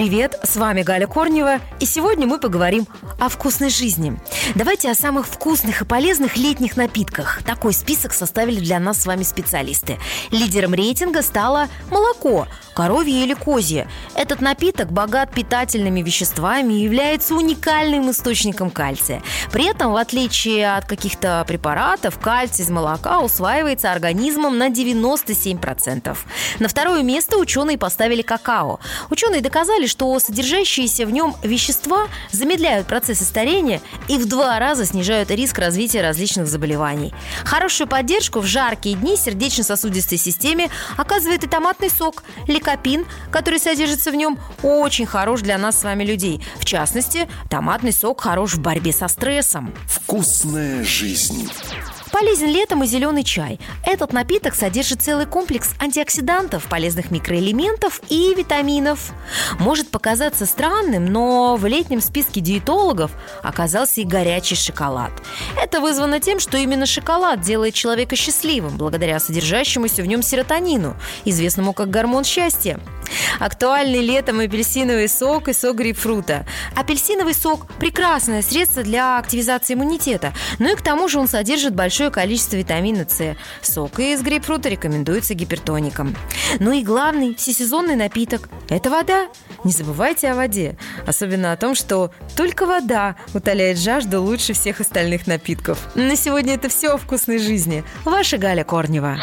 Привет, с вами Галя Корнева, и сегодня мы поговорим о вкусной жизни. Давайте о самых вкусных и полезных летних напитках. Такой список составили для нас с вами специалисты. Лидером рейтинга стало молоко, коровье или козье. Этот напиток богат питательными веществами и является уникальным источником кальция. При этом, в отличие от каких-то препаратов, кальций из молока усваивается организмом на 97%. На второе место ученые поставили какао. Ученые доказали, что содержащиеся в нем вещества замедляют процессы старения и в 2 раза снижают риск развития различных заболеваний. Хорошую поддержку в жаркие дни сердечно-сосудистой системе оказывает и томатный сок. Ликопин, который содержится в нем, очень хорош для нас с вами людей. В частности, томатный сок хорош в борьбе со стрессом. Вкусная жизнь. Полезен летом и зеленый чай. Этот напиток содержит целый комплекс антиоксидантов, полезных микроэлементов и витаминов. Может показаться странным, но в летнем списке диетологов оказался и горячий шоколад. Это вызвано тем, что именно шоколад делает человека счастливым, благодаря содержащемуся в нем серотонину, известному как гормон счастья. Актуальны летом апельсиновый сок и сок грейпфрута. Апельсиновый сок – прекрасное средство для активизации иммунитета, но и к тому же он содержит большое количество витамина С. Сок из грейпфрута рекомендуется гипертоникам. Ну и главный всесезонный напиток – это вода. Не забывайте о воде, особенно о том, что только вода утоляет жажду лучше всех остальных напитков. На сегодня это все о вкусной жизни. Ваша Галя Корнева.